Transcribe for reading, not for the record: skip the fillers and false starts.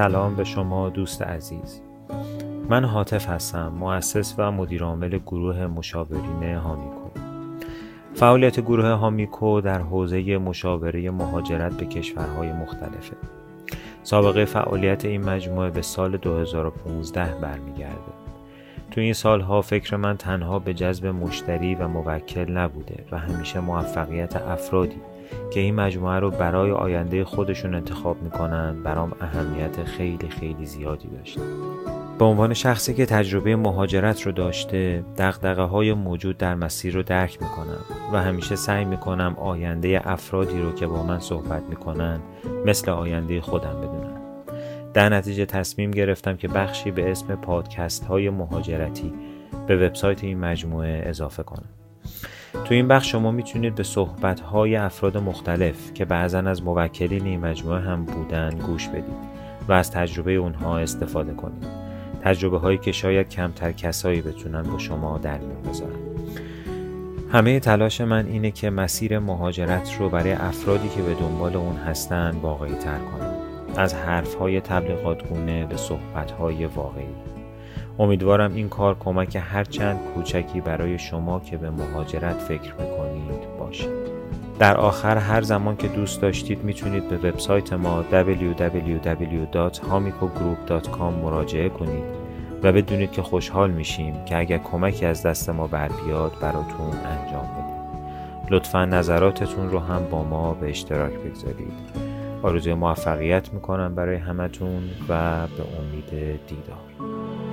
سلام به شما دوست عزیز. من هاتف هستم، مؤسس و مدیر عامل گروه مشاورین هامیکو. فعالیت گروه هامیکو در حوزه مشاوره مهاجرت به کشورهای مختلفه. سابقه فعالیت این مجموعه به سال 2015 برمیگرده. تو این سالها فکر من تنها به جذب مشتری و موکل نبوده و همیشه موفقیت افرادی که این مجموعه رو برای آینده خودشون انتخاب میکنن برام اهمیت خیلی زیادی داشته. به عنوان شخصی که تجربه مهاجرت رو داشته، دغدغه‌های موجود در مسیر رو درک میکنم و همیشه سعی میکنم آینده افرادی رو که با من صحبت میکنن مثل آینده خودم بدونم. در نتیجه تصمیم گرفتم که بخشی به اسم پادکست های مهاجرتی به وبسایت این مجموعه اضافه کنم. تو این بخش شما میتونید به صحبت های افراد مختلف که بعضا از موکلین این مجموعه هم بودن گوش بدید و از تجربه اونها استفاده کنید. تجربه هایی که شاید کمتر کسایی بتونن با شما در میون بذارن. همه تلاش من اینه که مسیر مهاجرت رو برای افرادی که به دنبال اون هستن واقعی تر کنم. از حرف‌های تبلیغاتگونه به صحبت‌های واقعی. امیدوارم این کار کمک هر چند کوچکی برای شما که به مهاجرت فکر می‌کنید باشه. در آخر هر زمان که دوست داشتید می‌تونید به وبسایت ما www.hamikogroup.com مراجعه کنید و بدونید که خوشحال میشیم که اگر کمکی از دست ما بر بیاد براتون انجام بدیم. لطفاً نظراتتون رو هم با ما به اشتراک بگذارید. آرزوی موفقیت میکنم برای همتون و به امید دیدار.